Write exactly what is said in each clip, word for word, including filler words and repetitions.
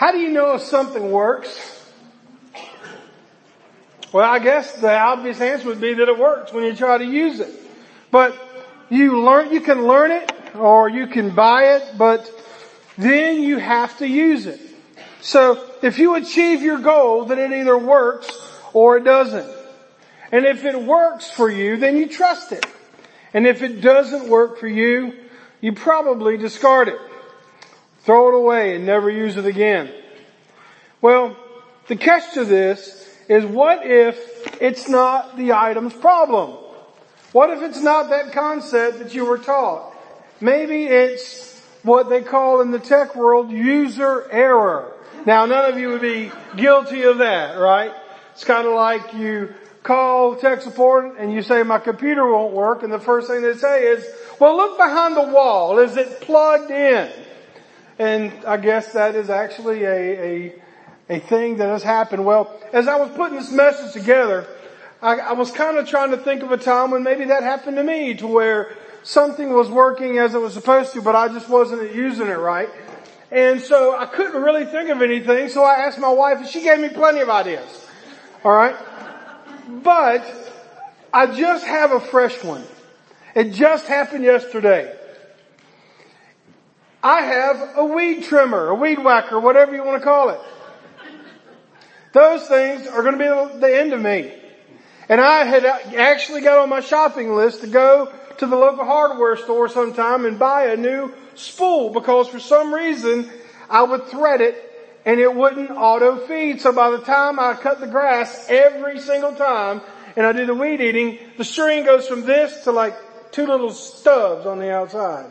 How do you know if something works? Well, I guess the obvious answer would be that it works when you try to use it. But you learn, you can learn it or you can buy it, but then you have to use it. So if you achieve your goal, then it either works or it doesn't. And if it works for you, then you trust it. And if it doesn't work for you, you probably discard it. Throw it away and never use it again. Well, the catch to this is, what if it's not the item's problem? What if it's not that concept that you were taught? Maybe it's what they call in the tech world user error. Now, none of you would be guilty of that, right? It's kind of like you call tech support and you say, my computer won't work, and the first thing they say is, well, look behind the wall. Is it plugged in? And I guess that is actually a... a A thing that has happened. Well, as I was putting this message together, I, I was kind of trying to think of a time when maybe that happened to me, to where something was working as it was supposed to, but I just wasn't using it right. And so I couldn't really think of anything, so I asked my wife, and she gave me plenty of ideas. All right? But I just have a fresh one. It just happened yesterday. I have a weed trimmer, a weed whacker, whatever you want to call it. Those things are going to be the end of me. And I had actually got on my shopping list to go to the local hardware store sometime and buy a new spool, because for some reason I would thread it and it wouldn't auto feed. So by the time I cut the grass every single time and I do the weed eating, the string goes from this to like two little stubs on the outside.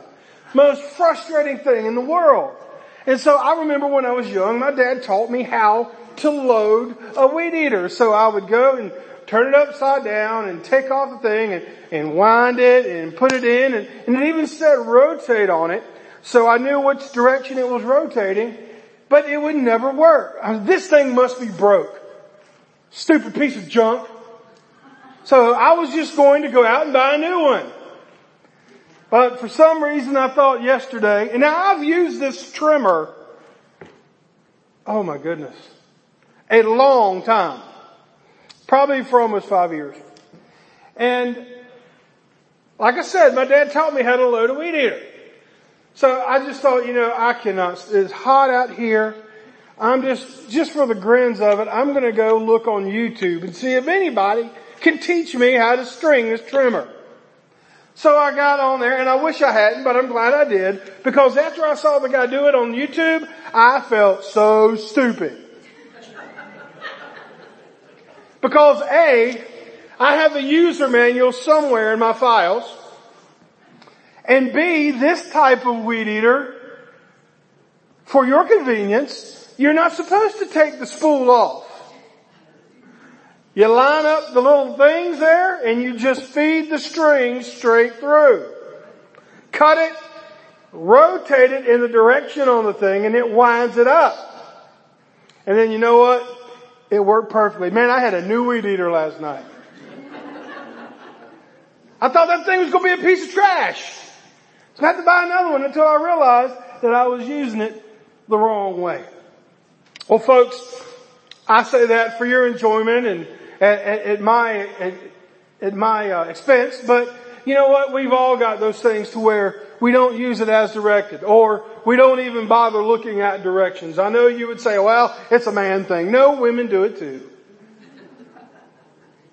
Most frustrating thing in the world. And so I remember when I was young, my dad taught me how to load a weed eater. So I would go and turn it upside down and take off the thing and, and wind it and put it in. And, and it even said rotate on it. So I knew which direction it was rotating. But it would never work. I mean, this thing must be broke. Stupid piece of junk. So I was just going to go out and buy a new one. But for some reason I thought yesterday, and now I've used this trimmer, oh my goodness, a long time. Probably for almost five years. And like I said, my dad taught me how to load a weed eater. So I just thought, you know, I cannot, it's hot out here. I'm just, just for the grins of it, I'm going to go look on YouTube and see if anybody can teach me how to string this trimmer. So I got on there, and I wish I hadn't, but I'm glad I did, because after I saw the guy do it on YouTube, I felt so stupid. Because A, I have a user manual somewhere in my files, and B, this type of weed eater, for your convenience, you're not supposed to take the spool off. You line up the little things there, and you just feed the string straight through. Cut it, rotate it in the direction on the thing, and it winds it up. And then you know what? It worked perfectly. Man, I had a new weed eater last night. I thought that thing was going to be a piece of trash. So I had to buy another one until I realized that I was using it the wrong way. Well, folks, I say that for your enjoyment and at, at, at my at, at my uh, expense. But you know what? We've all got those things to where we don't use it as directed, or we don't even bother looking at directions. I know you would say, well, it's a man thing. No, women do it too.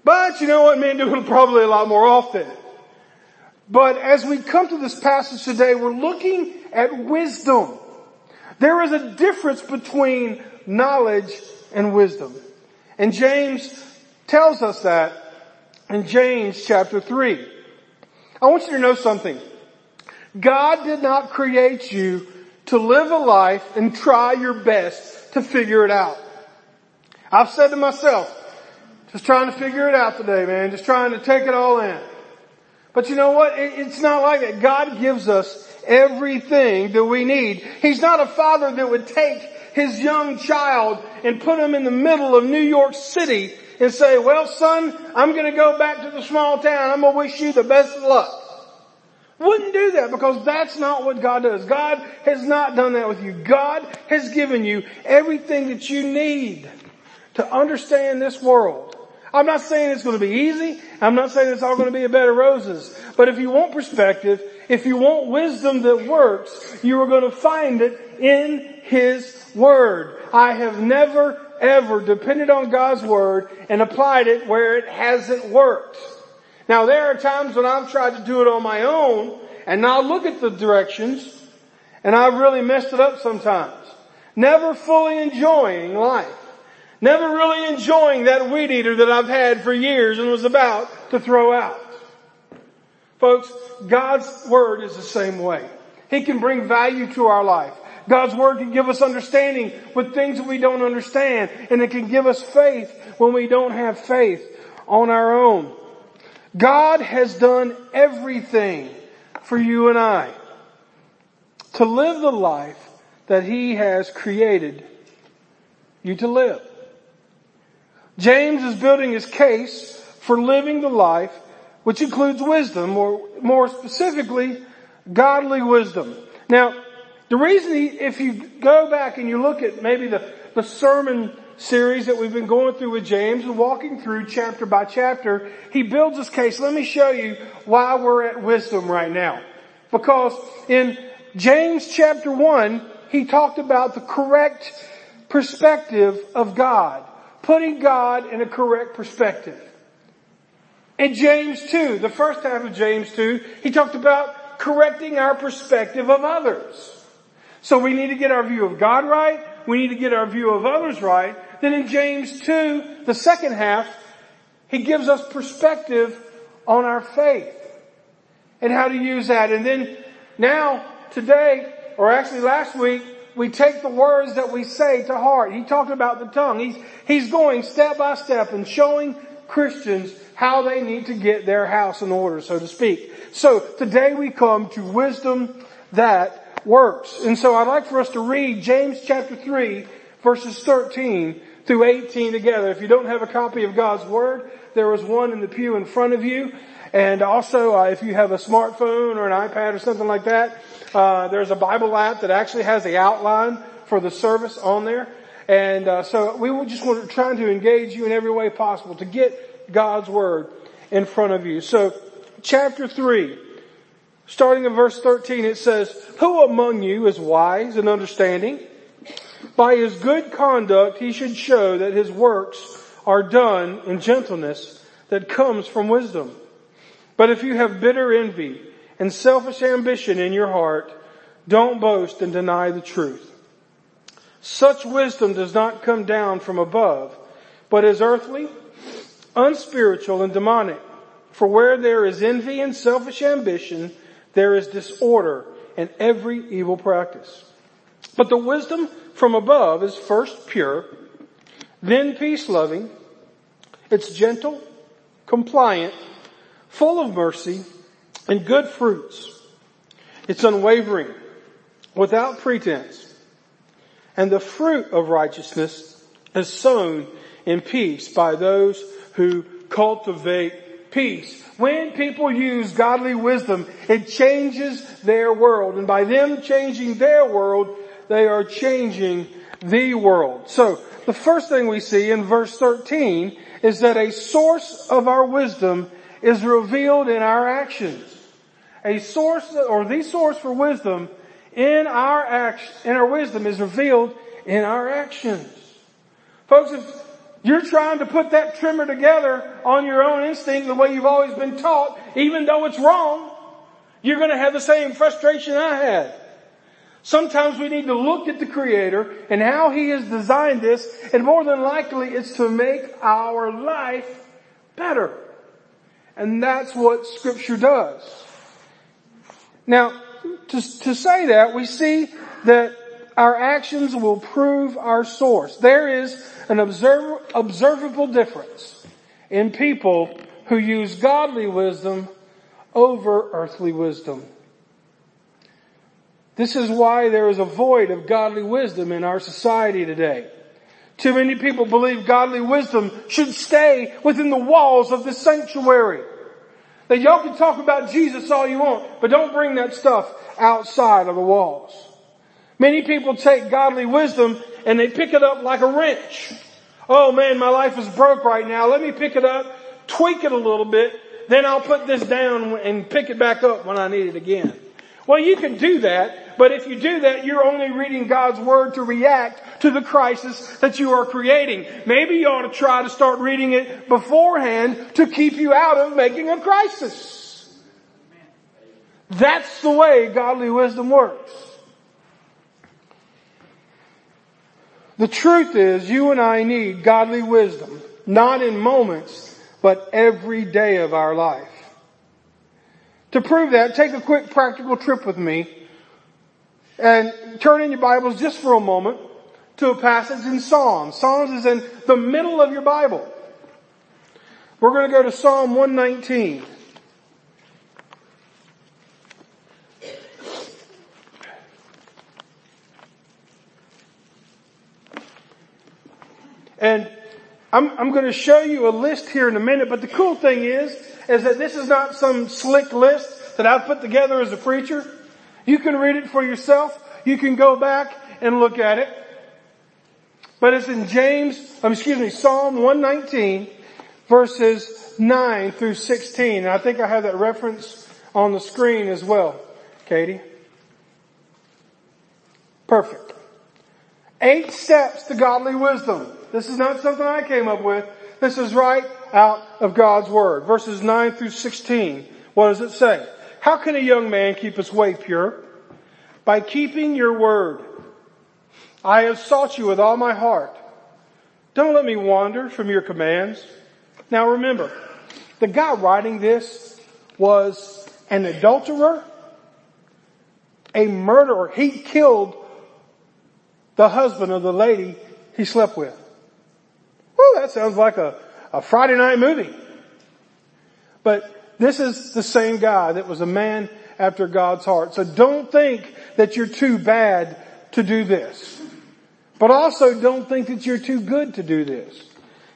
But you know what? Men do it probably a lot more often. But as we come to this passage today, we're looking at wisdom. There is a difference between knowledge and wisdom. And James tells us that in James chapter three. I want you to know something. God did not create you to live a life and try your best to figure it out. I've said to myself, just trying to figure it out today, man. Just trying to take it all in. But you know what? It's not like that. God gives us everything that we need. He's not a father that would take his young child and put him in the middle of New York City and say, well, son, I'm going to go back to the small town. I'm going to wish you the best of luck. Wouldn't do that, because that's not what God does. God has not done that with you. God has given you everything that you need to understand this world. I'm not saying it's going to be easy. I'm not saying it's all going to be a bed of roses. But if you want perspective, if you want wisdom that works, you are going to find it in His Word. I have never, ever depended on God's Word and applied it where it hasn't worked. Now, there are times when I've tried to do it on my own and now look at the directions and I've really messed it up sometimes. Never fully enjoying life. Never really enjoying that weed eater that I've had for years and was about to throw out. Folks, God's Word is the same way. He can bring value to our life. God's Word can give us understanding with things that we don't understand, and it can give us faith when we don't have faith on our own. God has done everything for you and I to live the life that He has created you to live. James is building his case for living the life which includes wisdom, or more specifically, godly wisdom. Now, the reason he, if you go back and you look at maybe the, the sermon series that we've been going through with James and walking through chapter by chapter, he builds this case. Let me show you why we're at wisdom right now. Because in James chapter one, he talked about the correct perspective of God, putting God in a correct perspective. In James two, the first half of James two, he talked about correcting our perspective of others. So we need to get our view of God right. We need to get our view of others right. Then in James two, the second half, he gives us perspective on our faith and how to use that. And then now, today, or actually last week, we take the words that we say to heart. He talked about the tongue. He's, he's going step by step and showing Christians how they need to get their house in order, so to speak. So today we come to wisdom that works. And so I'd like for us to read James chapter three, verses thirteen through eighteen together. If you don't have a copy of God's Word, there is one in the pew in front of you. And also, uh, if you have a smartphone or an iPad or something like that, uh, there's a Bible app that actually has the outline for the service on there. And uh, so we just want to try to engage you in every way possible to get God's Word in front of you. So chapter three, starting in verse thirteen, it says, "Who among you is wise and understanding? By his good conduct he should show that his works are done in gentleness that comes from wisdom. But if you have bitter envy and selfish ambition in your heart, don't boast and deny the truth. Such wisdom does not come down from above, but is earthly, unspiritual, and demonic. For where there is envy and selfish ambition, there is disorder and every evil practice. But the wisdom from above is first pure, then peace-loving. It's gentle, compliant, full of mercy and good fruits. It's unwavering, without pretense. And the fruit of righteousness is sown in peace by those who cultivate peace." When people use godly wisdom, it changes their world. And by them changing their world, they are changing the world. So the first thing we see in verse thirteen is that a source of our wisdom is revealed in our actions. A source, or the source for wisdom in our action, in our wisdom is revealed in our actions. Folks, if you're trying to put that trimmer together on your own instinct, the way you've always been taught, even though it's wrong, you're going to have the same frustration I had. Sometimes we need to look at the Creator and how He has designed this, and more than likely it's to make our life better. And that's what Scripture does. Now, to, to say that, we see that our actions will prove our source. There is an observ- observable difference in people who use godly wisdom over earthly wisdom. This is why there is a void of godly wisdom in our society today. Too many people believe godly wisdom should stay within the walls of the sanctuary. Now y'all can talk about Jesus all you want, but don't bring that stuff outside of the walls. Many people take godly wisdom and they pick it up like a wrench. Oh man, my life is broke right now. Let me pick it up, tweak it a little bit, then I'll put this down and pick it back up when I need it again. Well, you can do that, but if you do that, you're only reading God's Word to react to the crisis that you are creating. Maybe you ought to try to start reading it beforehand to keep you out of making a crisis. That's the way godly wisdom works. The truth is, you and I need godly wisdom, not in moments, but every day of our life. To prove that, take a quick practical trip with me and turn in your Bibles just for a moment to a passage in Psalms. Psalms is in the middle of your Bible. We're going to go to Psalm one nineteen. And I'm, I'm going to show you a list here in a minute, but the cool thing is is that this is not some slick list that I've put together as a preacher. You can read it for yourself. You can go back and look at it. But it's in James, um, excuse me, Psalm one nineteen, verses nine through sixteen. And I think I have that reference on the screen as well, Katie. Perfect. Eight steps to godly wisdom. This is not something I came up with. This is right out of God's Word. Verses nine through sixteen. What does it say? How can a young man keep his way pure? By keeping your word. I have sought you with all my heart. Don't let me wander from your commands. Now remember, the guy writing this was an adulterer, a murderer. He killed the husband of the lady he slept with. Woo, that sounds like a, a Friday night movie. But this is the same guy that was a man after God's heart. So don't think that you're too bad to do this. But also don't think that you're too good to do this.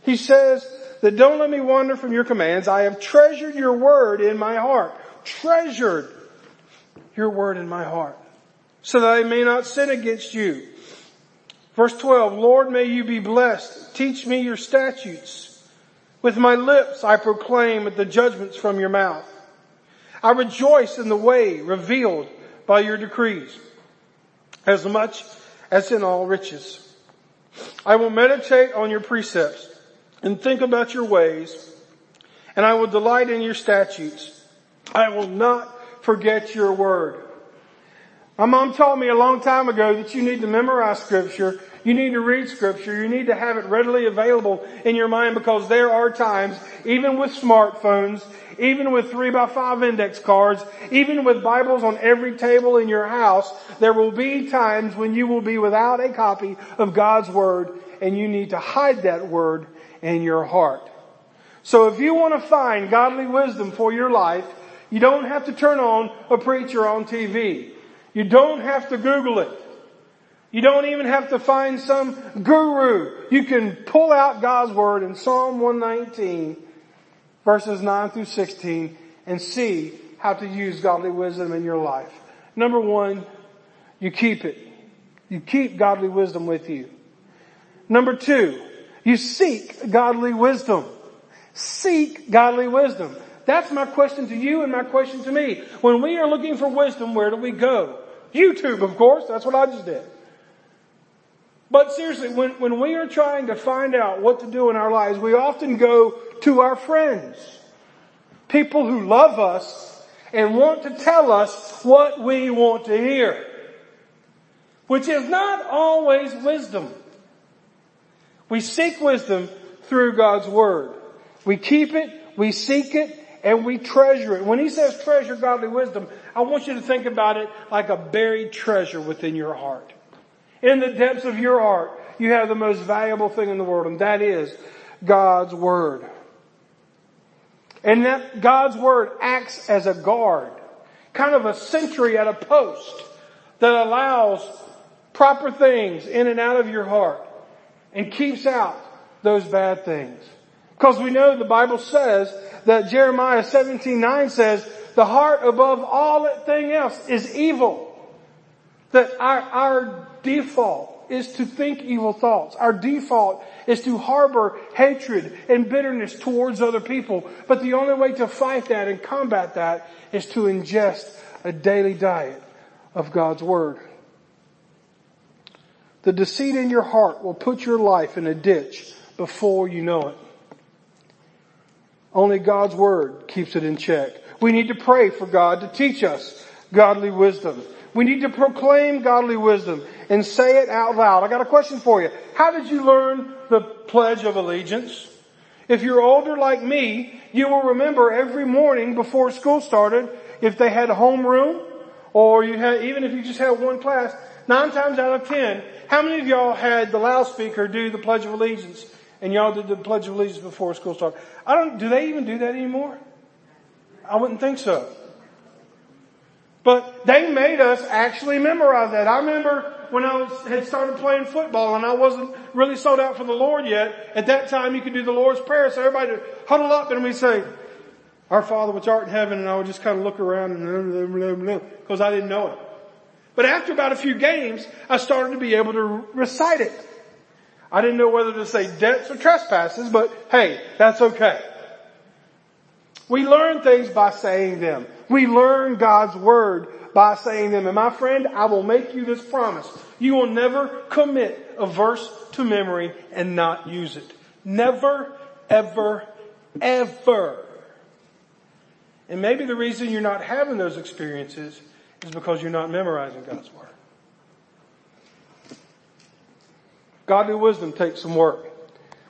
He says that don't let me wander from your commands. I have treasured your word in my heart. Treasured your word in my heart. So that I may not sin against you. Verse twelve, Lord, may you be blessed. Teach me your statutes. With my lips I proclaim the judgments from your mouth. I rejoice in the way revealed by your decrees, as much as in all riches. I will meditate on your precepts and think about your ways, and I will delight in your statutes. I will not forget your word. My mom taught me a long time ago that you need to memorize Scripture. You need to read Scripture. You need to have it readily available in your mind, because there are times, even with smartphones, even with three by five index cards, even with Bibles on every table in your house, there will be times when you will be without a copy of God's Word, and you need to hide that Word in your heart. So if you want to find godly wisdom for your life, you don't have to turn on a preacher on T V. You don't have to Google it. You don't even have to find some guru. You can pull out God's Word in Psalm one nineteen, verses nine through sixteen, and see how to use godly wisdom in your life. Number one, you keep it. You keep godly wisdom with you. Number two, you seek godly wisdom. Seek godly wisdom. That's my question to you and my question to me. When we are looking for wisdom, where do we go? YouTube, of course. That's what I just did. But seriously, when, when we are trying to find out what to do in our lives, we often go to our friends. People who love us and want to tell us what we want to hear. Which is not always wisdom. We seek wisdom through God's Word. We keep it, we seek it, and we treasure it. When he says treasure godly wisdom, I want you to think about it like a buried treasure within your heart. In the depths of your heart, you have the most valuable thing in the world, and that is God's Word. And that God's Word acts as a guard, kind of a sentry at a post that allows proper things in and out of your heart and keeps out those bad things. Because we know the Bible says that Jeremiah seventeen nine says, the heart above all thing else is evil. That our, our default is to think evil thoughts. Our default is to harbor hatred and bitterness towards other people. But the only way to fight that and combat that is to ingest a daily diet of God's Word. The deceit in your heart will put your life in a ditch before you know it. Only God's Word keeps it in check. We need to pray for God to teach us godly wisdom. We need to proclaim godly wisdom and say it out loud. I got a question for you. How did you learn the Pledge of Allegiance? If you're older like me, you will remember every morning before school started, if they had a homeroom, or you had, even if you just had one class, nine times out of ten, how many of y'all had the loudspeaker do the Pledge of Allegiance and y'all did the Pledge of Allegiance before school started? I don't, do they even do that anymore? I wouldn't think so. But they made us actually memorize that. I remember when I was, had started playing football and I wasn't really sold out for the Lord yet. At that time, you could do the Lord's Prayer. So everybody would huddle up and we'd say, Our Father which art in heaven. And I would just kind of look around and because I didn't know it. But after about a few games, I started to be able to recite it. I didn't know whether to say debts or trespasses, but hey, that's okay. We learn things by saying them. We learn God's Word by saying them. And my friend, I will make you this promise. You will never commit a verse to memory and not use it. Never, ever, ever. And maybe the reason you're not having those experiences is because you're not memorizing God's Word. Godly wisdom takes some work.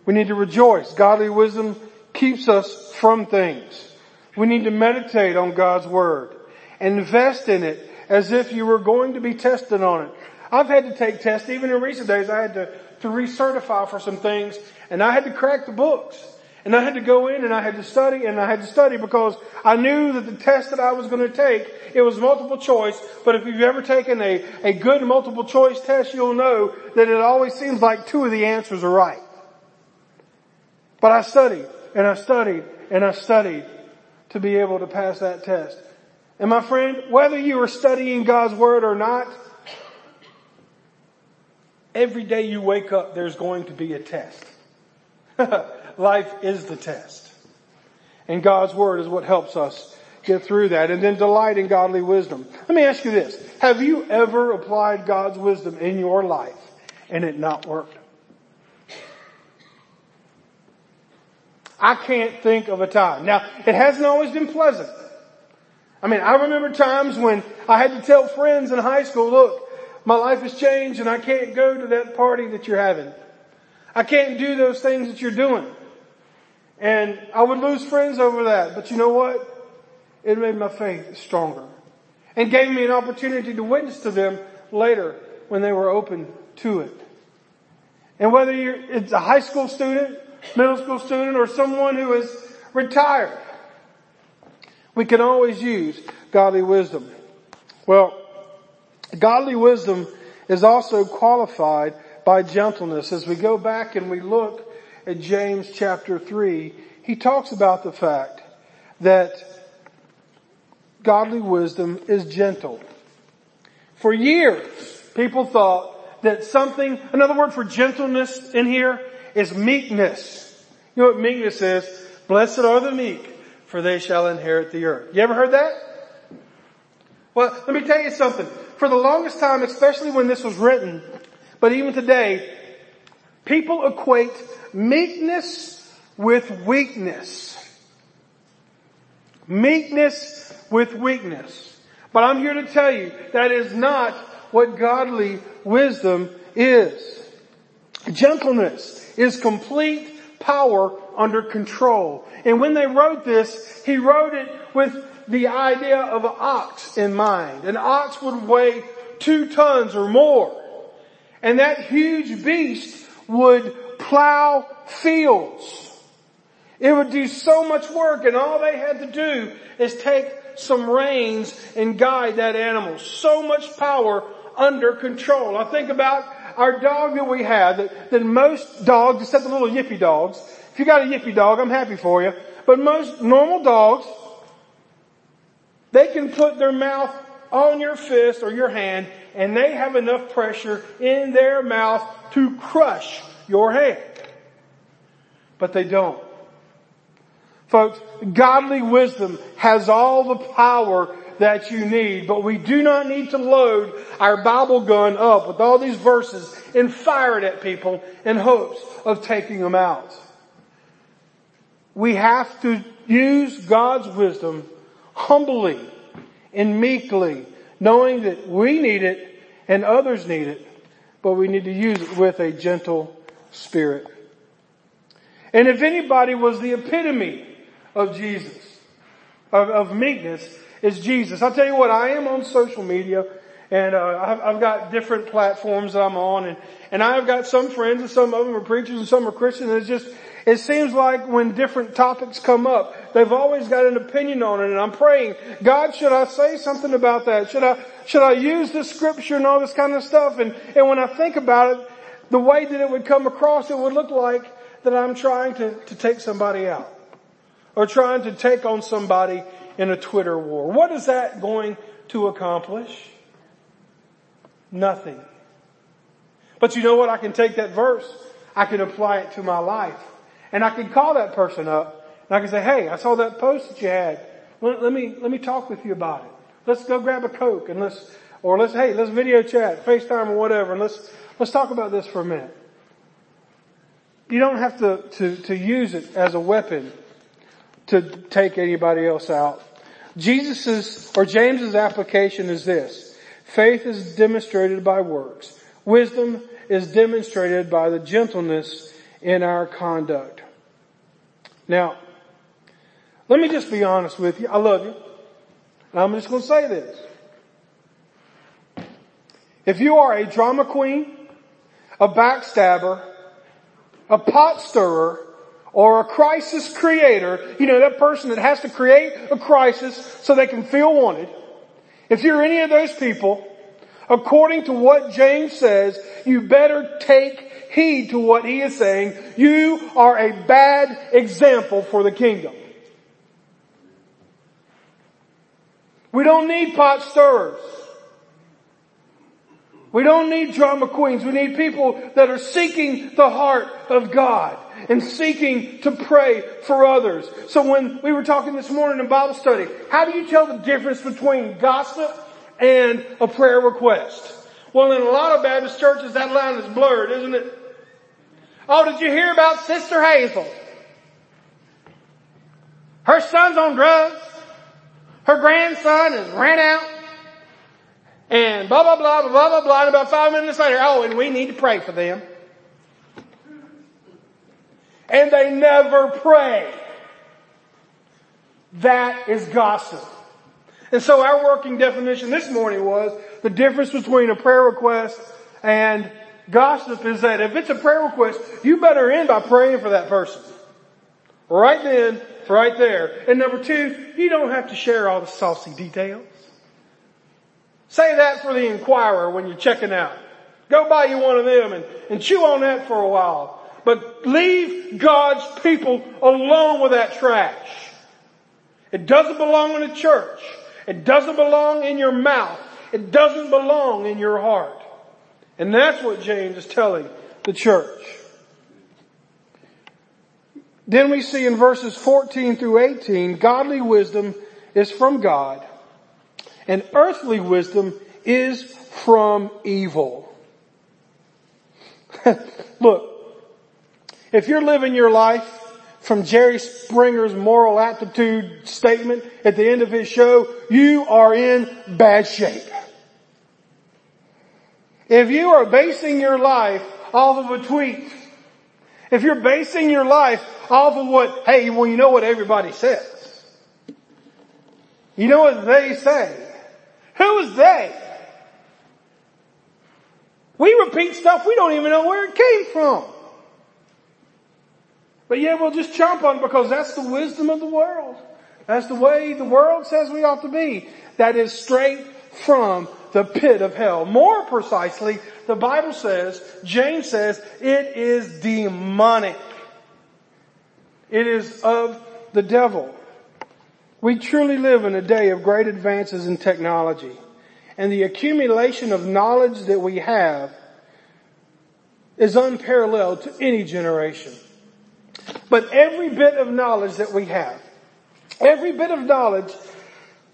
We need to rejoice. Godly wisdom keeps us from things. We need to meditate on God's Word. Invest in it as if you were going to be tested on it. I've had to take tests. Even in recent days, I had to, to recertify for some things. And I had to crack the books. And I had to go in and I had to study and I had to study because I knew that the test that I was going to take, it was multiple choice. But if you've ever taken a, a good multiple choice test, you'll know that it always seems like two of the answers are right. But I studied and I studied and I studied to be able to pass that test. And my friend, whether you are studying God's Word or not, every day you wake up, there's going to be a test. Life is the test. And God's Word is what helps us get through that. And then delight in godly wisdom. Let me ask you this. Have you ever applied God's wisdom in your life and it not worked? I can't think of a time. Now, it hasn't always been pleasant. I mean, I remember times when I had to tell friends in high school, look, my life has changed and I can't go to that party that you're having. I can't do those things that you're doing. And I would lose friends over that. But you know what? It made my faith stronger and gave me an opportunity to witness to them later when they were open to it. And whether you're it's a high school student, middle school student, or someone who is retired, we can always use godly wisdom. Well, godly wisdom is also qualified by gentleness. As we go back and we look at James chapter three, he talks about the fact that godly wisdom is gentle. For years, people thought that something, another word for gentleness in here is meekness. You know what meekness is? Blessed are the meek, for they shall inherit the earth. You ever heard that? Well, let me tell you something. For the longest time, especially when this was written, but even today, people equate meekness with weakness. Meekness with weakness. But I'm here to tell you that is not what godly wisdom is. Gentleness is complete power under control. And when they wrote this, he wrote it with the idea of an ox in mind. An ox would weigh two tons or more. And that huge beast would plow fields. It would do so much work, and all they had to do is take some reins and guide that animal. So much power under control. I think about our dog that we have, that, that most dogs, except the little yippy dogs, you got a yippy dog, I'm happy for you. But most normal dogs, they can put their mouth on your fist or your hand, and they have enough pressure in their mouth to crush your hand. But they don't. Folks, godly wisdom has all the power that you need, but we do not need to load our Bible gun up with all these verses and fire it at people in hopes of taking them out. We have to use God's wisdom humbly and meekly, knowing that we need it and others need it, but we need to use it with a gentle spirit. And if anybody was the epitome of Jesus, of, of meekness, is Jesus. I'll tell you what, I am on social media, and uh, I've, I've got different platforms that I'm on, and, and I've got some friends, and some of them are preachers, and some are Christians, and it's just, it seems like when different topics come up, they've always got an opinion on it, and I'm praying, God, should I say something about that? Should I, should I use this scripture and all this kind of stuff? And, and when I think about it, the way that it would come across, it would look like that I'm trying to, to take somebody out or trying to take on somebody in a Twitter war. What is that going to accomplish? Nothing. But you know what? I can take that verse. I can apply it to my life. And I can call that person up and I can say, hey, I saw that post that you had. Let, let me, let me talk with you about it. Let's go grab a Coke and let's, or let's, hey, let's video chat, FaceTime or whatever. And let's, let's talk about this for a minute. You don't have to, to, to use it as a weapon to take anybody else out. Jesus's or James's application is this. Faith is demonstrated by works. Wisdom is demonstrated by the gentleness in our conduct. Now, let me just be honest with you. I love you. And I'm just going to say this. If you are a drama queen, a backstabber, a pot stirrer, or a crisis creator, you know, that person that has to create a crisis so they can feel wanted. If you're any of those people, according to what James says, you better take heed to what he is saying. You are a bad example for the kingdom. We don't need pot stirrers. We don't need drama queens. We need people that are seeking the heart of God and seeking to pray for others. So when we were talking this morning in Bible study, how do you tell the difference between gossip and a prayer request? Well, in a lot of Baptist churches, that line is blurred, isn't it? Oh, did you hear about Sister Hazel? Her son's on drugs. Her grandson is ran out. And blah, blah, blah, blah, blah, blah, and about five minutes later, oh, and we need to pray for them. And they never pray. That is gossip. And so our working definition this morning was the difference between a prayer request and gossip is that if it's a prayer request, you better end by praying for that person. Right then, right there. And number two, you don't have to share all the saucy details. Say that for the Inquirer when you're checking out. Go buy you one of them and, and chew on that for a while. But leave God's people alone with that trash. It doesn't belong in the church. It doesn't belong in your mouth. It doesn't belong in your heart. And that's what James is telling the church. Then we see in verses fourteen through eighteen, godly wisdom is from God, and earthly wisdom is from evil. Look, if you're living your life from Jerry Springer's moral aptitude statement at the end of his show, you are in bad shape. If you are basing your life off of a tweet, if you're basing your life off of what, hey, well, you know what everybody says. You know what they say. Who is they? We repeat stuff we don't even know where it came from. But yeah, we'll just chomp on it because that's the wisdom of the world. That's the way the world says we ought to be. That is straight from the pit of hell. More precisely, the Bible says, James says, it is demonic. It is of the devil. We truly live in a day of great advances in technology, and the accumulation of knowledge that we have is unparalleled to any generation. But every bit of knowledge that we have, every bit of knowledge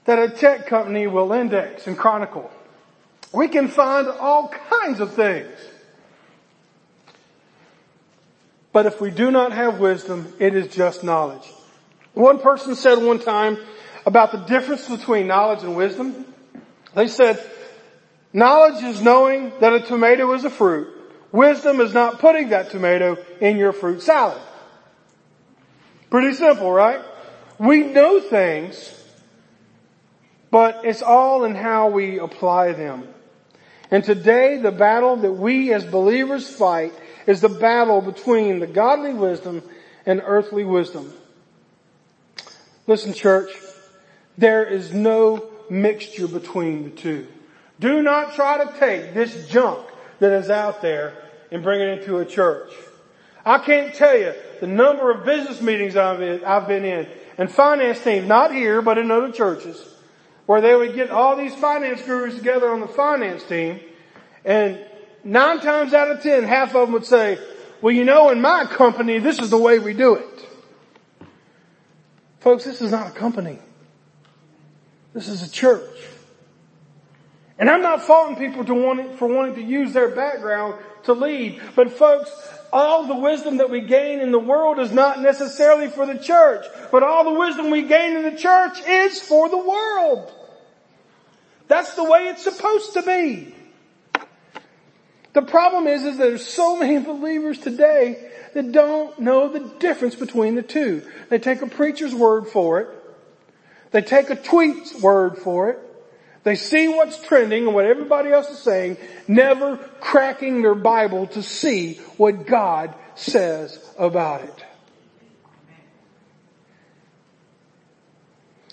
that a tech company will index and chronicle, we can find all kinds of things. But if we do not have wisdom, it is just knowledge. One person said one time about the difference between knowledge and wisdom. They said, knowledge is knowing that a tomato is a fruit. Wisdom is not putting that tomato in your fruit salad. Pretty simple, right? We know things, but it's all in how we apply them. And today, the battle that we as believers fight is the battle between the godly wisdom and earthly wisdom. Listen, church, there is no mixture between the two. Do not try to take this junk that is out there and bring it into a church. I can't tell you the number of business meetings I've been in, and finance teams, not here, but in other churches, where they would get all these finance gurus together on the finance team, and nine times out of ten, half of them would say, well, you know, in my company, this is the way we do it. Folks, this is not a company. This is a church. And I'm not faulting people to wanting, for wanting to use their background to lead. But folks, all the wisdom that we gain in the world is not necessarily for the church. But all the wisdom we gain in the church is for the world. That's the way it's supposed to be. The problem is, is there's so many believers today that don't know the difference between the two. They take a preacher's word for it. They take a tweet's word for it. They see what's trending and what everybody else is saying, never cracking their Bible to see what God says about it.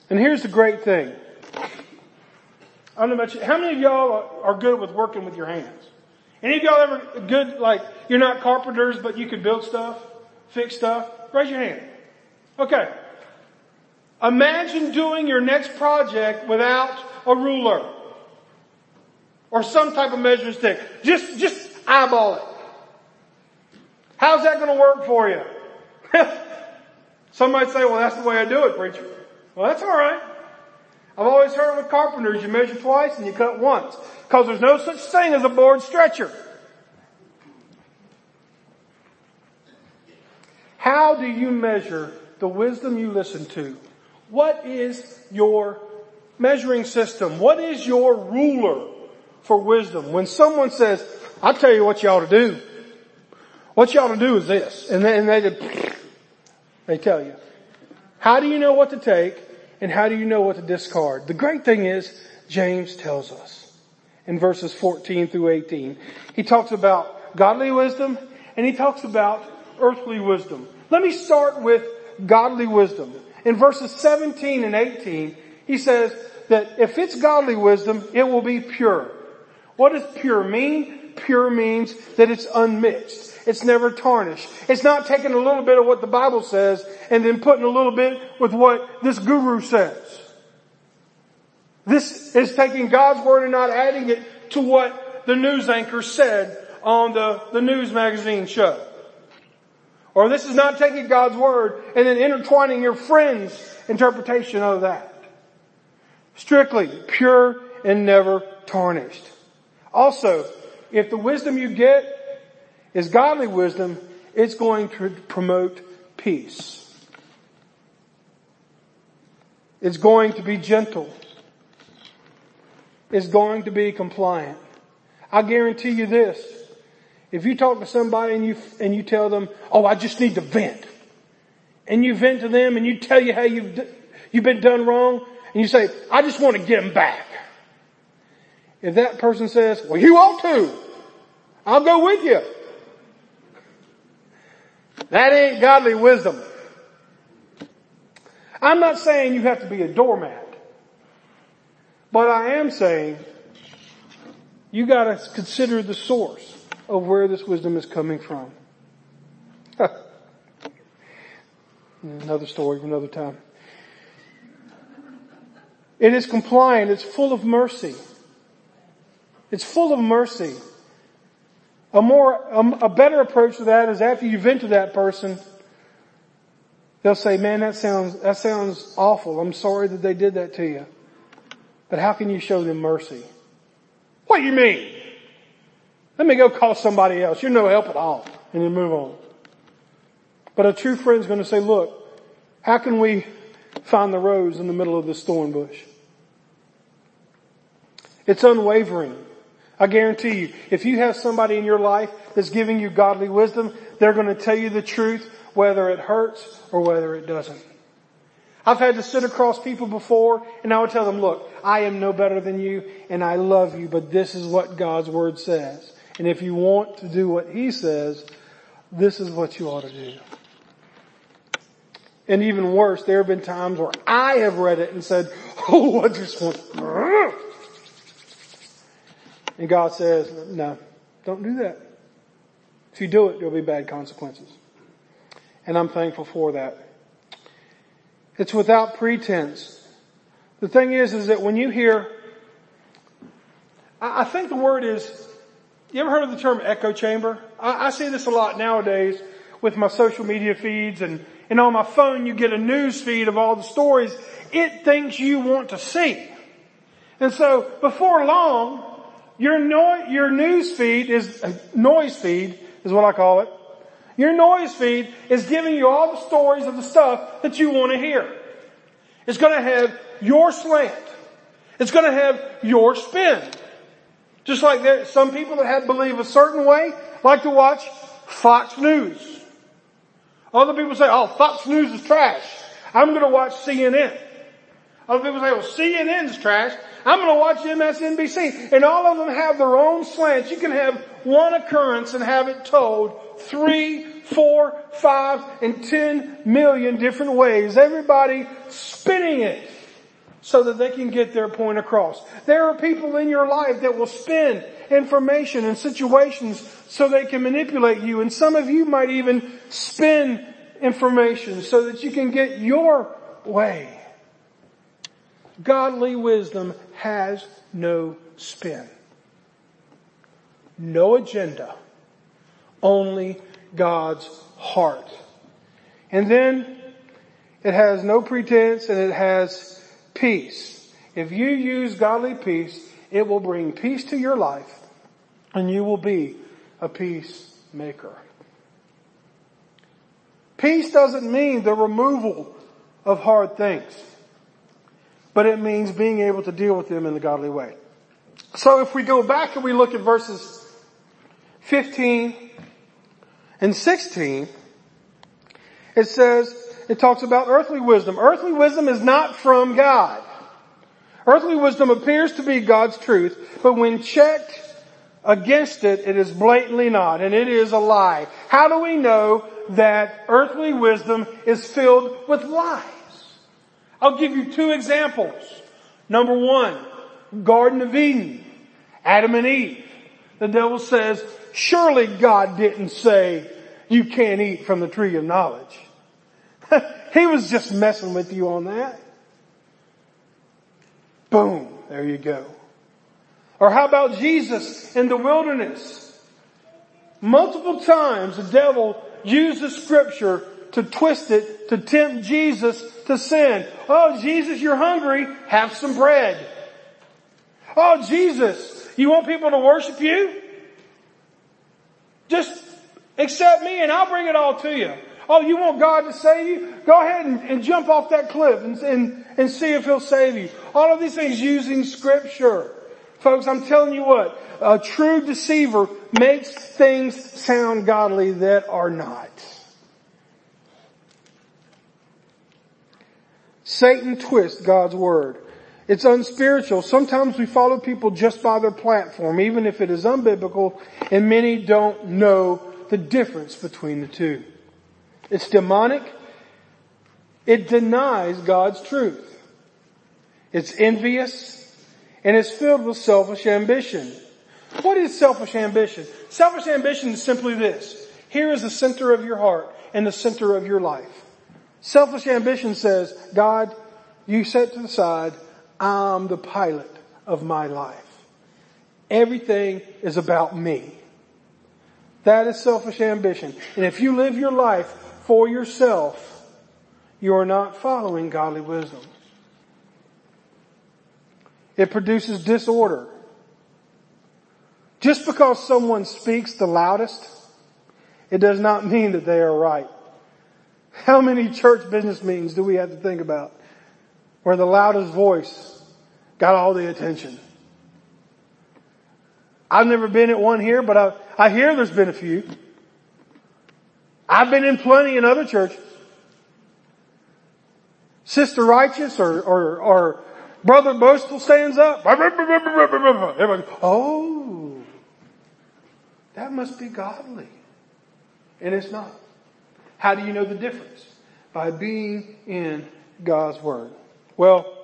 And here's the great thing. I don't know about you. How many of y'all are good with working with your hands? Any of y'all ever good, like, you're not carpenters, but you can build stuff, fix stuff? Raise your hand. Okay. Imagine doing your next project without a ruler or some type of measuring stick. Just, just eyeball it. How's that going to work for you? Some might say, well, that's the way I do it, preacher. Well, that's all right. I've always heard with carpenters, you measure twice and you cut once, because there's no such thing as a board stretcher. How do you measure the wisdom you listen to? What is your measuring system? What is your ruler for wisdom? When someone says, I'll tell you what you ought to do. What you ought to do is this. And then they, they, they tell you. How do you know what to take? And how do you know what to discard? The great thing is, James tells us in verses fourteen through eighteen. He talks about godly wisdom and he talks about earthly wisdom. Let me start with godly wisdom. In verses seventeen and eighteen, he says that if it's godly wisdom, it will be pure. What does pure mean? Pure means that it's unmixed. It's never tarnished. It's not taking a little bit of what the Bible says and then putting a little bit with what this guru says. This is taking God's word and not adding it to what the news anchor said on the, the news magazine show. Or this is not taking God's word and then intertwining your friend's interpretation of that. Strictly pure and never tarnished. Also, if the wisdom you get is godly wisdom, it's going to promote peace. It's going to be gentle. It's going to be compliant. I guarantee you this. If you talk to somebody and you, and you tell them, oh, I just need to vent. And you vent to them and you tell you how you've, you've been done wrong. And you say, I just want to get them back. If that person says, well, you ought to, I'll go with you. That ain't godly wisdom. I'm not saying you have to be a doormat, but I am saying you got to consider the source of where this wisdom is coming from. Another story for another time. It is compliant. It's full of mercy. It's full of mercy. A more, um, a better approach to that is after you vent to that person, they'll say, man, that sounds, that sounds awful. I'm sorry that they did that to you. But how can you show them mercy? What do you mean? Let me go call somebody else. You're no help at all. And then move on. But a true friend's going to say, look, how can we find the rose in the middle of this thorn bush? It's unwavering. I guarantee you, if you have somebody in your life that's giving you godly wisdom, they're going to tell you the truth, whether it hurts or whether it doesn't. I've had to sit across people before, and I would tell them, look, I am no better than you, and I love you, but this is what God's Word says. And if you want to do what He says, this is what you ought to do. And even worse, there have been times where I have read it and said, oh, I just want... And God says, no, don't do that. If you do it, there'll be bad consequences. And I'm thankful for that. It's without pretense. The thing is, is that when you hear, I think the word is, you ever heard of the term echo chamber? I, I see this a lot nowadays with my social media feeds, and, and on my phone you get a news feed of all the stories it thinks you want to see. And so before long, Your no, your news feed is, uh, noise feed is what I call it. Your noise feed is giving you all the stories of the stuff that you want to hear. It's going to have your slant. It's going to have your spin. Just like there, some people that have believe a certain way like to watch Fox News. Other people say, oh, Fox News is trash. I'm going to watch C N N. Other people say, well, C N N's trash. I'm going to watch M S N B C. And all of them have their own slants. You can have one occurrence and have it told three, four, five, and ten million different ways. Everybody spinning it so that they can get their point across. There are people in your life that will spin information and situations so they can manipulate you. And some of you might even spin information so that you can get your way. Godly wisdom has no spin. No agenda. Only God's heart. And then it has no pretense and it has peace. If you use godly peace, it will bring peace to your life and you will be a peacemaker. Peace doesn't mean the removal of hard things. But it means being able to deal with them in a godly way. So if we go back and we look at verses fifteen and sixteen, it says, it talks about earthly wisdom. Earthly wisdom is not from God. Earthly wisdom appears to be God's truth, but when checked against it, it is blatantly not, and it is a lie. How do we know that earthly wisdom is filled with lies? I'll give you two examples. Number one, Garden of Eden, Adam and Eve. The devil says, surely God didn't say you can't eat from the tree of knowledge. He was just messing with you on that. Boom, there you go. Or how about Jesus in the wilderness? Multiple times the devil used the scripture to twist it, to tempt Jesus to sin. Oh, Jesus, you're hungry. Have some bread. Oh, Jesus, you want people to worship you? Just accept me and I'll bring it all to you. Oh, you want God to save you? Go ahead and, and jump off that cliff and, and, and see if He'll save you. All of these things using scripture. Folks, I'm telling you what, a true deceiver makes things sound godly that are not. Satan twists God's word. It's unspiritual. Sometimes we follow people just by their platform, even if it is unbiblical, and many don't know the difference between the two. It's demonic. It denies God's truth. It's envious, and it's filled with selfish ambition. What is selfish ambition? Selfish ambition is simply this. Here is the center of your heart and the center of your life. Selfish ambition says, God, you set to the side, I'm the pilot of my life. Everything is about me. That is selfish ambition. And if you live your life for yourself, you are not following godly wisdom. It produces disorder. Just because someone speaks the loudest, it does not mean that they are right. How many church business meetings do we have to think about where the loudest voice got all the attention? I've never been at one here, but I, I hear there's been a few. I've been in plenty in other churches. Sister Righteous or, or, or Brother Boastful stands up. Everybody, oh, that must be godly. And it's not. How do you know the difference? By being in God's Word. Well,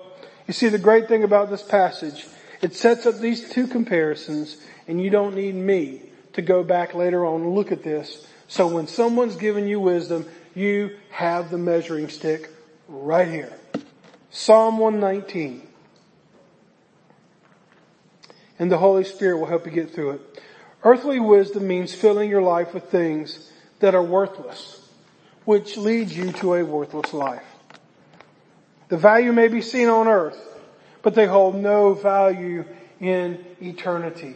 you see, the great thing about this passage, it sets up these two comparisons, and you don't need me to go back later on and look at this. So when someone's giving you wisdom, you have the measuring stick right here. Psalm one nineteen. And the Holy Spirit will help you get through it. Earthly wisdom means filling your life with things that are worthless, which leads you to a worthless life. The value may be seen on earth, but they hold no value in eternity.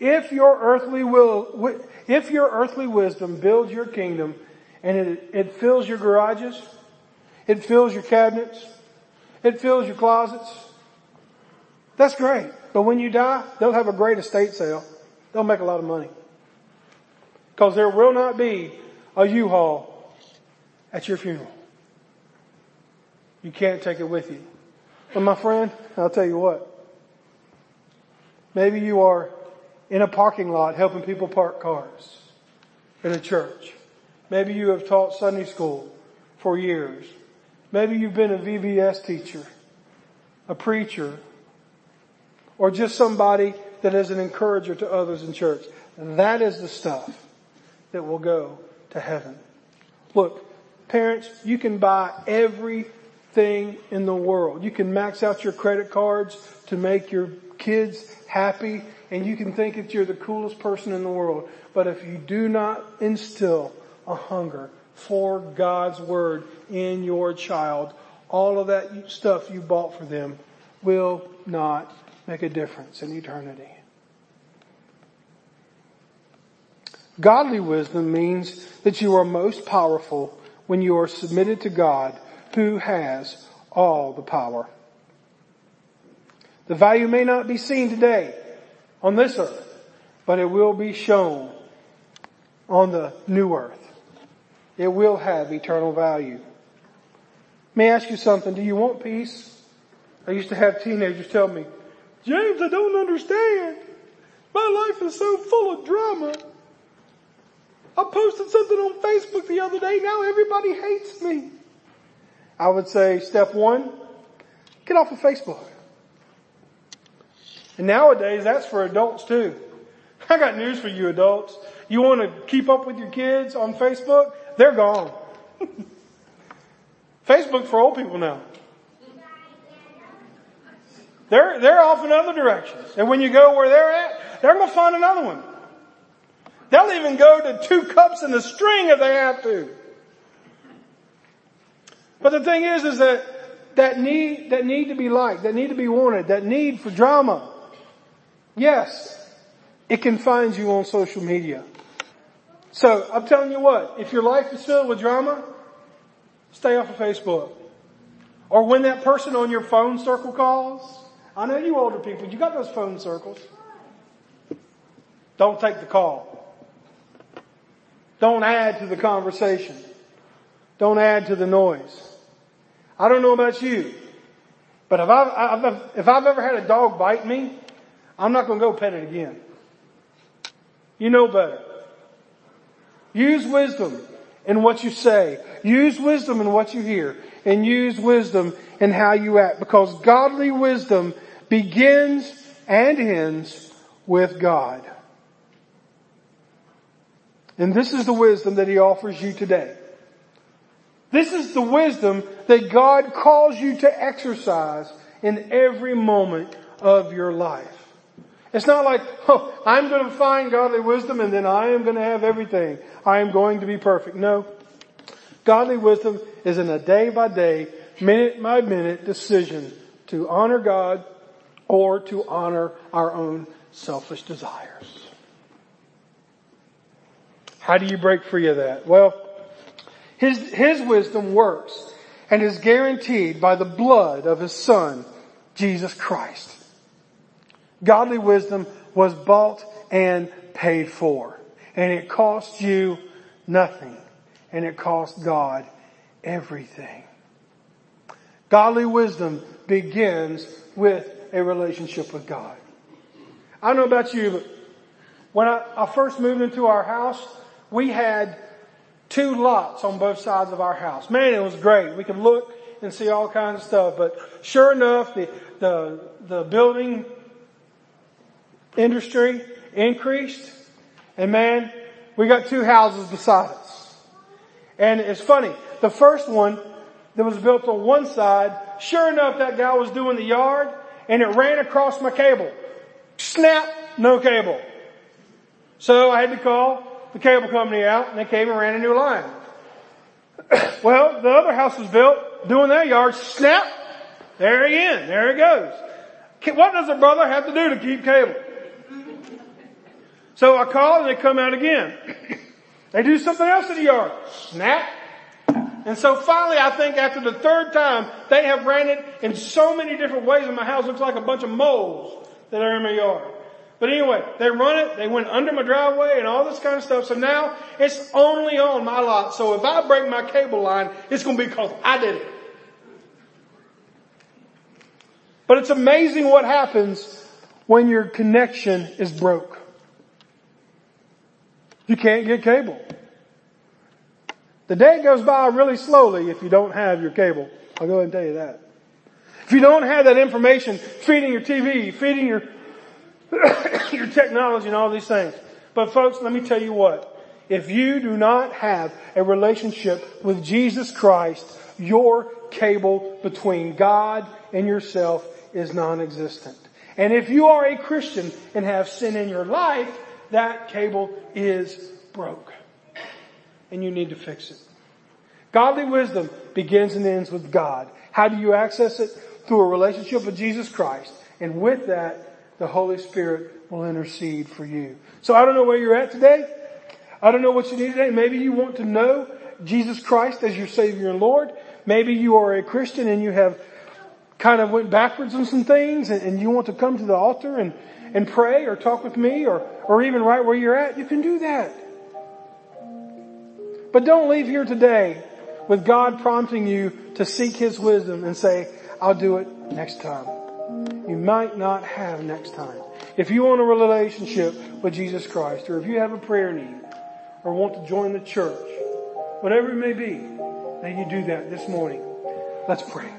If your earthly will, if your earthly wisdom builds your kingdom and it, it fills your garages, it fills your cabinets, it fills your closets, that's great. But when you die, they'll have a great estate sale. They'll make a lot of money. Because there will not be a U-Haul at your funeral. You can't take it with you. But my friend, I'll tell you what. Maybe you are in a parking lot helping people park cars in a church. Maybe you have taught Sunday school for years. Maybe you've been a V B S teacher, a preacher, or just somebody that is an encourager to others in church. That is the stuff that will go to heaven. Look, parents, you can buy everything in the world. You can max out your credit cards to make your kids happy, and you can think that you're the coolest person in the world. But if you do not instill a hunger for God's Word in your child, all of that stuff you bought for them will not make a difference in eternity. Godly wisdom means that you are most powerful when you are submitted to God, who has all the power. The value may not be seen today on this earth, but it will be shown on the new earth. It will have eternal value. May I ask you something? Do you want peace? I used to have teenagers tell me, James, I don't understand. My life is so full of drama. I posted something on Facebook the other day. Now everybody hates me. I would say, step one, get off of Facebook. And nowadays, that's for adults too. I got news for you adults. You want to keep up with your kids on Facebook? They're gone. Facebook for old people now. They're, they're off in other directions. And when you go where they're at, they're going to find another one. They'll even go to two cups and a string if they have to. But the thing is, is that that need, that need to be liked, that need to be wanted, that need for drama, yes, it can find you on social media. So I'm telling you what, if your life is filled with drama, stay off of Facebook. Or when that person on your phone circle calls, I know you older people, you got those phone circles. Don't take the call. Don't add to the conversation. Don't add to the noise. I don't know about you, but if I've, I've, if I've ever had a dog bite me, I'm not going to go pet it again. You know better. Use wisdom in what you say. Use wisdom in what you hear. And use wisdom in how you act. Because godly wisdom begins and ends with God. And this is the wisdom that He offers you today. This is the wisdom that God calls you to exercise in every moment of your life. It's not like, oh, I'm going to find godly wisdom and then I am going to have everything. I am going to be perfect. No. Godly wisdom is in a day-by-day, minute-by-minute decision to honor God or to honor our own selfish desires. How do you break free of that? Well, His, his wisdom works and is guaranteed by the blood of His Son, Jesus Christ. Godly wisdom was bought and paid for. And it cost you nothing. And it cost God everything. Godly wisdom begins with a relationship with God. I don't know about you, but when I, I first moved into our house, we had two lots on both sides of our house. Man, it was great. We could look and see all kinds of stuff. But sure enough, the, the, the building industry increased. And man, we got two houses beside us. And it's funny. The first one that was built on one side, sure enough, that guy was doing the yard and it ran across my cable. Snap, no cable. So I had to call the cable company out, and they came and ran a new line. Well, the other house was built, doing their yard, snap, there again, there it goes. What does a brother have to do to keep cable? So I call, and they come out again. They do something else in the yard, snap. And so finally, I think after the third time, they have ran it in so many different ways, and my house looks like a bunch of moles that are in my yard. But anyway, they run it, they went under my driveway and all this kind of stuff. So now it's only on my lot. So if I break my cable line, it's going to be because I did it. But it's amazing what happens when your connection is broke. You can't get cable. The day goes by really slowly if you don't have your cable. I'll go ahead and tell you that. If you don't have that information feeding your T V, feeding your your technology and all these things. But folks, let me tell you what. If you do not have a relationship with Jesus Christ, your cable between God and yourself is non-existent. And if you are a Christian and have sin in your life, that cable is broke. And you need to fix it. Godly wisdom begins and ends with God. How do you access it? Through a relationship with Jesus Christ. And with that, the Holy Spirit will intercede for you. So I don't know where you're at today. I don't know what you need today. Maybe you want to know Jesus Christ as your Savior and Lord. Maybe you are a Christian and you have kind of went backwards on some things and, and you want to come to the altar and, and pray or talk with me or, or even right where you're at. You can do that. But don't leave here today with God prompting you to seek His wisdom and say, I'll do it next time. You might not have next time. If you want a relationship with Jesus Christ, or if you have a prayer need, or want to join the church, whatever it may be, then you do that this morning. Let's pray.